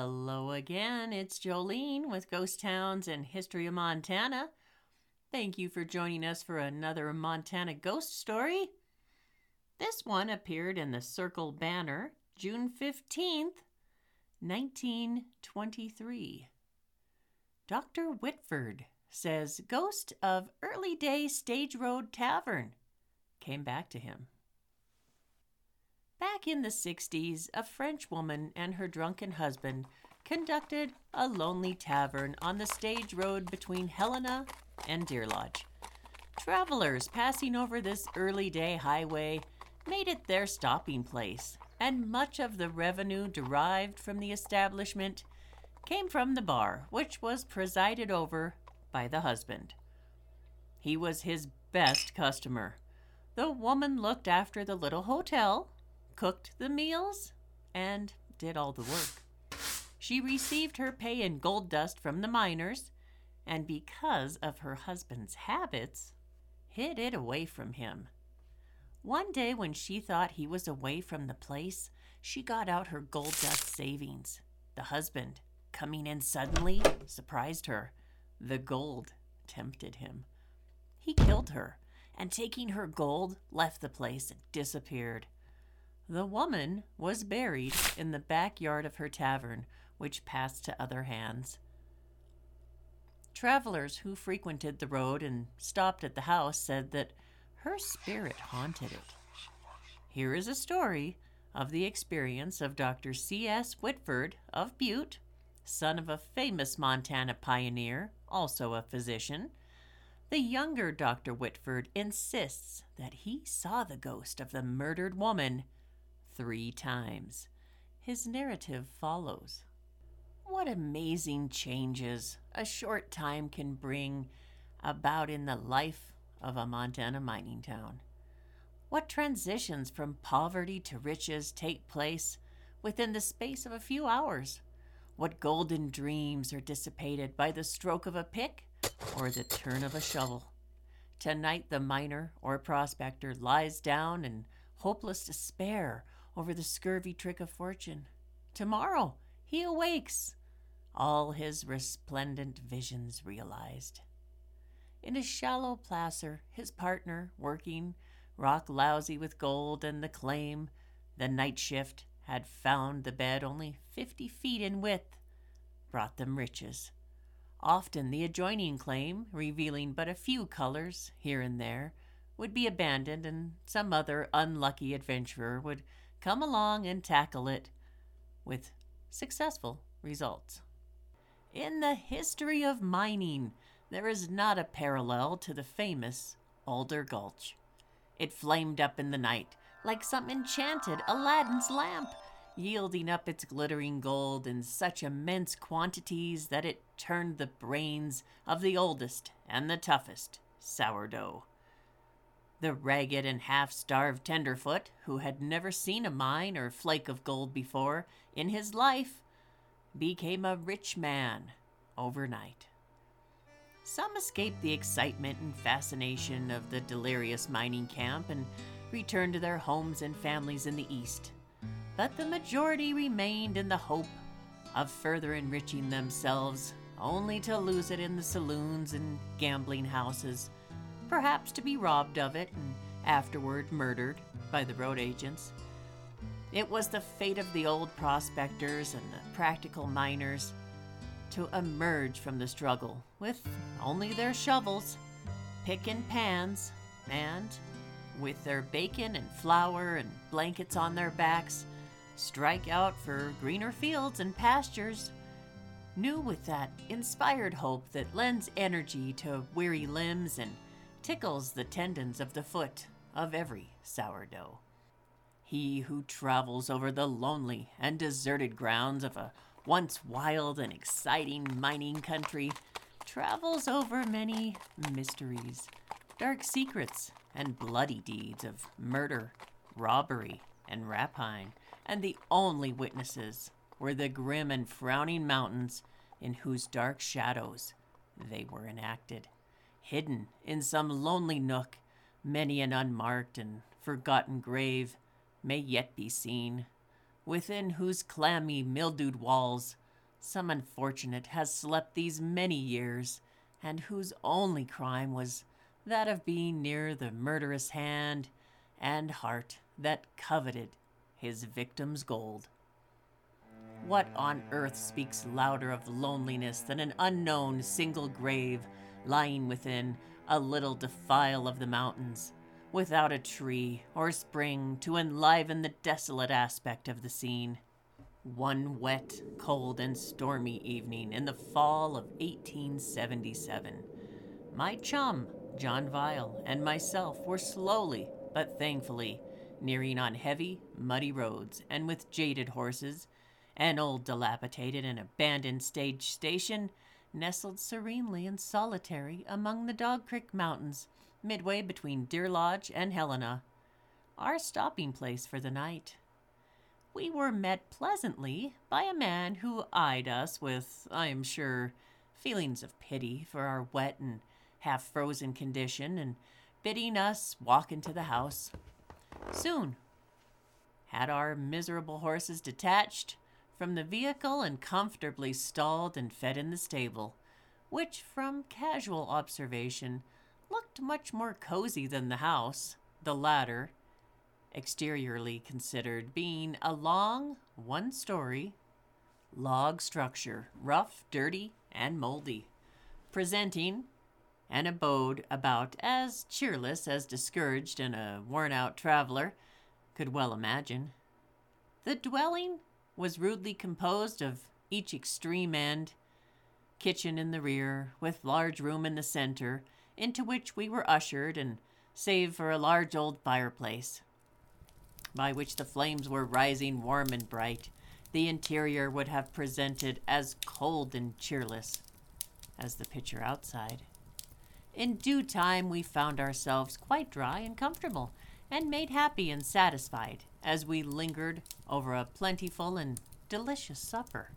Hello again, it's Jolene with Ghost Towns and History of Montana. Thank you for joining us for another Montana ghost story. This one appeared in the Circle Banner, June 15th, 1923. Dr. Whitford says ghost of early day Stage Road Tavern came back to him. Back in the 60s, a French woman and her drunken husband conducted a lonely tavern on the stage road between Helena and Deer Lodge. Travelers passing over this early day highway made it their stopping place, and much of the revenue derived from the establishment came from the bar, which was presided over by the husband. He was his best customer. The woman looked after the little hotel, cooked the meals, and did all the work. She received her pay in gold dust from the miners, and because of her husband's habits, hid it away from him. One day when she thought he was away from the place, she got out her gold dust savings. The husband, coming in suddenly, surprised her. The gold tempted him. He killed her, and taking her gold, left the place and disappeared. The woman was buried in the backyard of her tavern, which passed to other hands. Travelers who frequented the road and stopped at the house said that her spirit haunted it. Here is a story of the experience of Dr. C.S. Whitford of Butte, son of a famous Montana pioneer, also a physician. The younger Dr. Whitford insists that he saw the ghost of the murdered woman 3 times. His narrative follows. What amazing changes a short time can bring about in the life of a Montana mining town. What transitions from poverty to riches take place within the space of a few hours. What golden dreams are dissipated by the stroke of a pick or the turn of a shovel. Tonight the miner or prospector lies down in hopeless despair over the scurvy trick of fortune. Tomorrow, he awakes, all his resplendent visions realized. In a shallow placer, his partner, working, rock lousy with gold and the claim, the night shift had found the bed only 50 feet in width, brought them riches. Often the adjoining claim, revealing but a few colors here and there, would be abandoned and some other unlucky adventurer would come along and tackle it with successful results. In the history of mining, there is not a parallel to the famous Alder Gulch. It flamed up in the night like some enchanted Aladdin's lamp, yielding up its glittering gold in such immense quantities that it turned the brains of the oldest and the toughest sourdough. The ragged and half-starved tenderfoot, who had never seen a mine or flake of gold before in his life, became a rich man overnight. Some escaped the excitement and fascination of the delirious mining camp and returned to their homes and families in the East, but the majority remained in the hope of further enriching themselves, only to lose it in the saloons and gambling houses, perhaps to be robbed of it and afterward murdered by the road agents. It was the fate of the old prospectors and the practical miners to emerge from the struggle with only their shovels, pick and pans, and with their bacon and flour and blankets on their backs, strike out for greener fields and pastures, new with that inspired hope that lends energy to weary limbs and tickles the tendons of the foot of every sourdough. He who travels over the lonely and deserted grounds of a once wild and exciting mining country travels over many mysteries, dark secrets, and bloody deeds of murder, robbery, and rapine, and the only witnesses were the grim and frowning mountains in whose dark shadows they were enacted. Hidden in some lonely nook, many an unmarked and forgotten grave may yet be seen, within whose clammy, mildewed walls Some unfortunate has slept these many years, and whose only crime was that of being near the murderous hand and heart that coveted his victim's gold. What on earth speaks louder of loneliness than an unknown single grave lying within a little defile of the mountains, without a tree or spring to enliven the desolate aspect of the scene? One wet, cold, and stormy evening in the fall of 1877, my chum, John Vile, and myself were slowly, but thankfully, nearing on heavy, muddy roads, and with jaded horses, an old dilapidated and abandoned stage station nestled serenely and solitary among the Dog Creek Mountains, midway between Deer Lodge and Helena, our stopping place for the night. We were met pleasantly by a man who eyed us with, I am sure, feelings of pity for our wet and half-frozen condition, and bidding us walk into the house. Soon had our miserable horses detached from the vehicle and comfortably stalled and fed in the stable, which from casual observation looked much more cozy than the house, the latter, exteriorly considered, being a long, one-story log structure, rough, dirty, and moldy, presenting an abode about as cheerless as discouraged and a worn-out traveler could well imagine. The dwelling was rudely composed of each extreme end, kitchen in the rear, with large room in the center, into which we were ushered, and save for a large old fireplace, by which the flames were rising warm and bright, the interior would have presented as cold and cheerless as the picture outside. In due time, we found ourselves quite dry and comfortable, and made happy and satisfied as we lingered over a plentiful and delicious supper,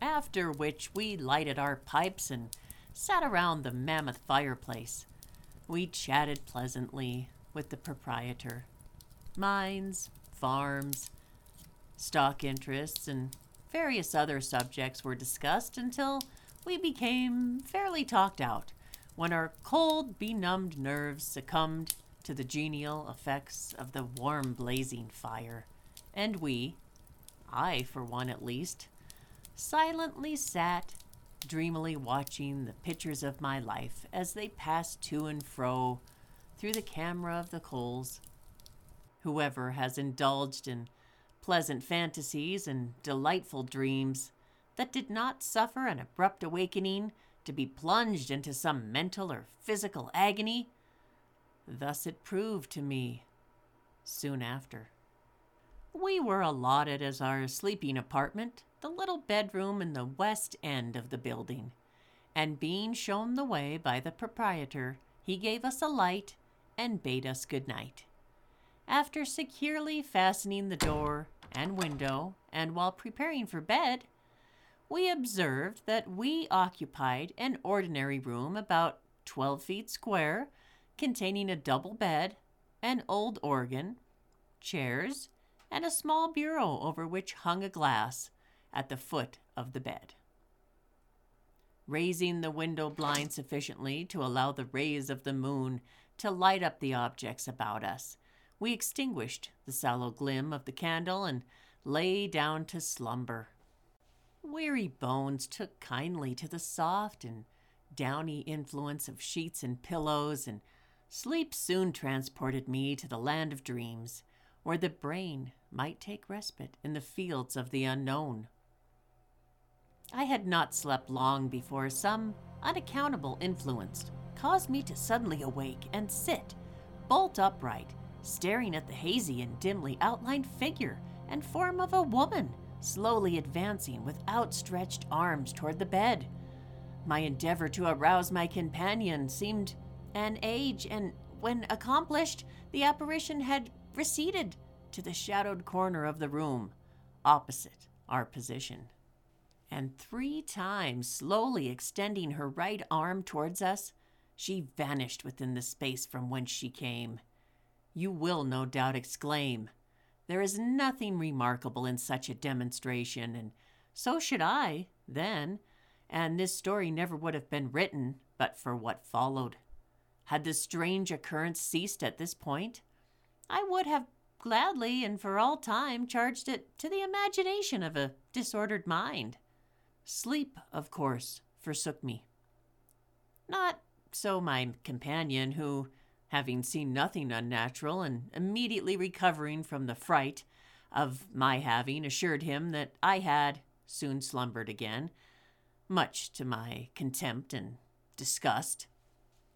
after which we lighted our pipes and sat around the mammoth fireplace. We chatted pleasantly with the proprietor. Mines, farms, stock interests, and various other subjects were discussed until we became fairly talked out, when our cold, benumbed nerves succumbed to the genial effects of the warm, blazing fire, and we, I for one at least, silently sat, dreamily watching the pictures of my life as they passed to and fro through the camera of the coals. Whoever has indulged in pleasant fantasies and delightful dreams that did not suffer an abrupt awakening to be plunged into some mental or physical agony, thus it proved to me soon after. We were allotted as our sleeping apartment the little bedroom in the west end of the building, and being shown the way by the proprietor, he gave us a light and bade us good night. After securely fastening the door and window, and while preparing for bed, we observed that we occupied an ordinary room about 12 feet square, containing a double bed, an old organ, chairs, and a small bureau over which hung a glass at the foot of the bed. Raising the window blind sufficiently to allow the rays of the moon to light up the objects about us, we extinguished the sallow glim of the candle and lay down to slumber. Weary bones took kindly to the soft and downy influence of sheets and pillows, and sleep soon transported me to the land of dreams, where the brain might take respite in the fields of the unknown. I had not slept long before some unaccountable influence caused me to suddenly awake and sit, bolt upright, staring at the hazy and dimly outlined figure and form of a woman slowly advancing with outstretched arms toward the bed. My endeavor to arouse my companion seemed an age, and when accomplished, the apparition had receded to the shadowed corner of the room, opposite our position, and 3 times, slowly extending her right arm towards us, she vanished within the space from whence she came. You will no doubt exclaim, there is nothing remarkable in such a demonstration, and So should I, then, and this story never would have been written but for what followed. Had this strange occurrence ceased at this point, I would have gladly and for all time charged it to the imagination of a disordered mind. Sleep, of course, forsook me. Not so my companion, who, having seen nothing unnatural and immediately recovering from the fright of my having, assured him that I had soon slumbered again, much to my contempt and disgust.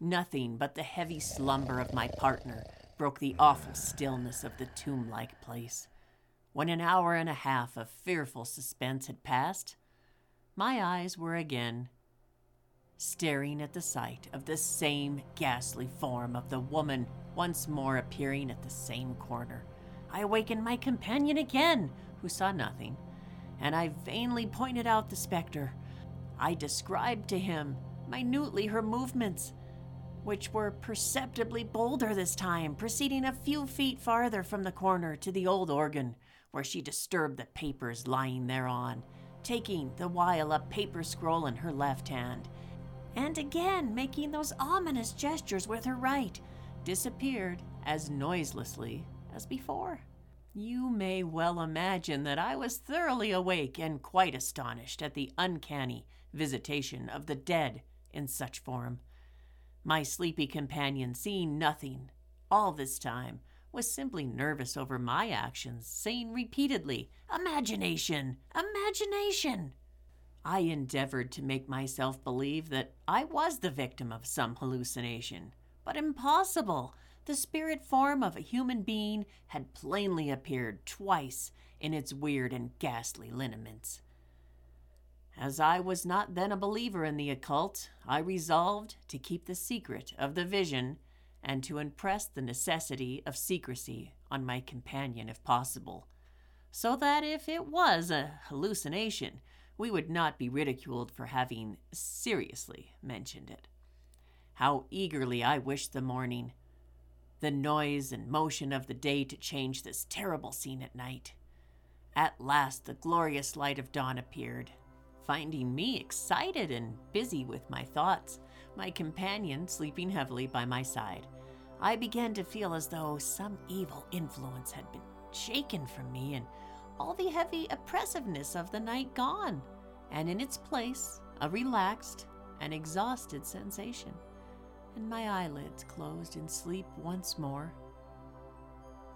Nothing but the heavy slumber of my partner broke the awful stillness of the tomb-like place. When an hour and a half of fearful suspense had passed, my eyes were again staring at the sight of the same ghastly form of the woman once more appearing at the same corner. I awakened my companion again, who saw nothing, and I vainly pointed out the specter. I described to him minutely her movements, which were perceptibly bolder this time, proceeding a few feet farther from the corner to the old organ, where she disturbed the papers lying thereon, taking the while a paper scroll in her left hand, and again making those ominous gestures with her right, disappeared as noiselessly as before. You may well imagine that I was thoroughly awake and quite astonished at the uncanny visitation of the dead in such form. My sleepy companion, seeing nothing all this time, was simply nervous over my actions, saying repeatedly, "Imagination! Imagination!" I endeavored to make myself believe that I was the victim of some hallucination, but impossible. The spirit form of a human being had plainly appeared twice in its weird and ghastly lineaments. As I was not then a believer in the occult, I resolved to keep the secret of the vision and to impress the necessity of secrecy on my companion if possible, so that if it was a hallucination, we would not be ridiculed for having seriously mentioned it. How eagerly I wished the morning, the noise and motion of the day to change this terrible scene at night. At last the glorious light of dawn appeared, finding me excited and busy with my thoughts, my companion sleeping heavily by my side. I began to feel as though some evil influence had been shaken from me and all the heavy oppressiveness of the night gone, and in its place a relaxed and exhausted sensation, and my eyelids closed in sleep once more.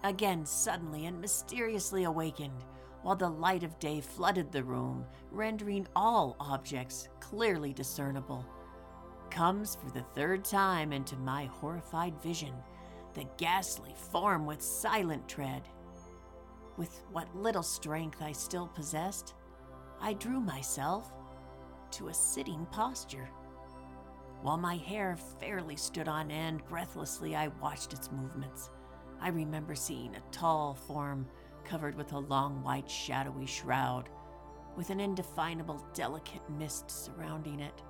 Again, suddenly and mysteriously awakened, while the light of day flooded the room, rendering all objects clearly discernible, comes for the third time into my horrified vision the ghastly form with silent tread. With what little strength I still possessed, I drew myself to a sitting posture. While my hair fairly stood on end, breathlessly I watched its movements. I remember seeing a tall form covered with a long, white, shadowy shroud, with an indefinable, delicate mist surrounding it.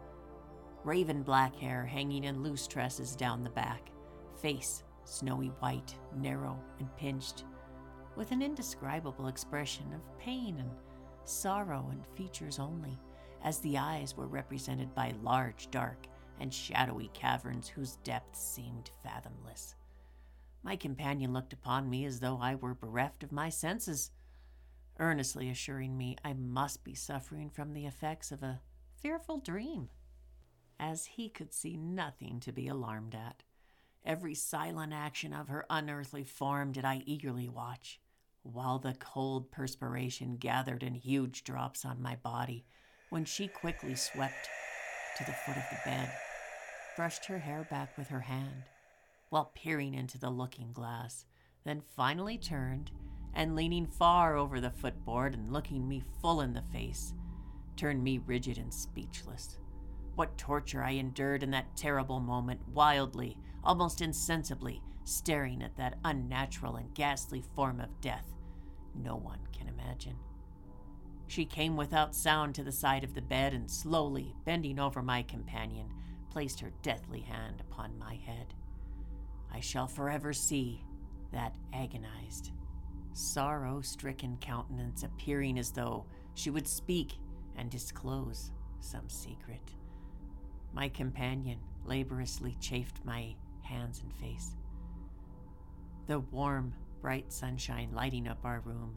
Raven black hair hanging in loose tresses down the back, face snowy white, narrow, and pinched, with an indescribable expression of pain and sorrow in features only, as the eyes were represented by large, dark, and shadowy caverns whose depths seemed fathomless. My companion looked upon me as though I were bereft of my senses, earnestly assuring me I must be suffering from the effects of a fearful dream, as he could see nothing to be alarmed at. Every silent action of her unearthly form did I eagerly watch, while the cold perspiration gathered in huge drops on my body when she quickly swept to the foot of the bed, brushed her hair back with her hand while peering into the looking glass, then finally turned and, leaning far over the footboard and looking me full in the face, turned me rigid and speechless. What torture I endured in that terrible moment, wildly, almost insensibly, staring at that unnatural and ghastly form of death, no one can imagine. She came without sound to the side of the bed and slowly, bending over my companion, placed her deathly hand upon my head. I shall forever see that agonized, sorrow-stricken countenance appearing as though she would speak and disclose some secret. My companion laboriously chafed my hands and face. The warm, bright sunshine lighting up our room,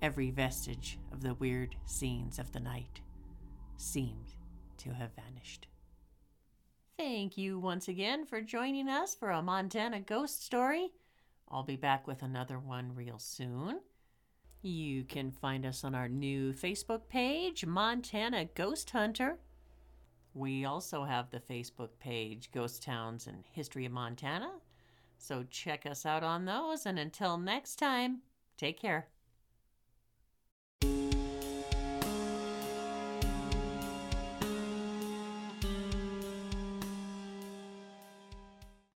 every vestige of the weird scenes of the night seemed to have vanished. Thank you once again for joining us for a Montana ghost story. I'll be back with another one real soon. You can find us on our new Facebook page, Montana Ghost Hunter. We also have the Facebook page, Ghost Towns and History of Montana. So check us out on those, and until next time, take care.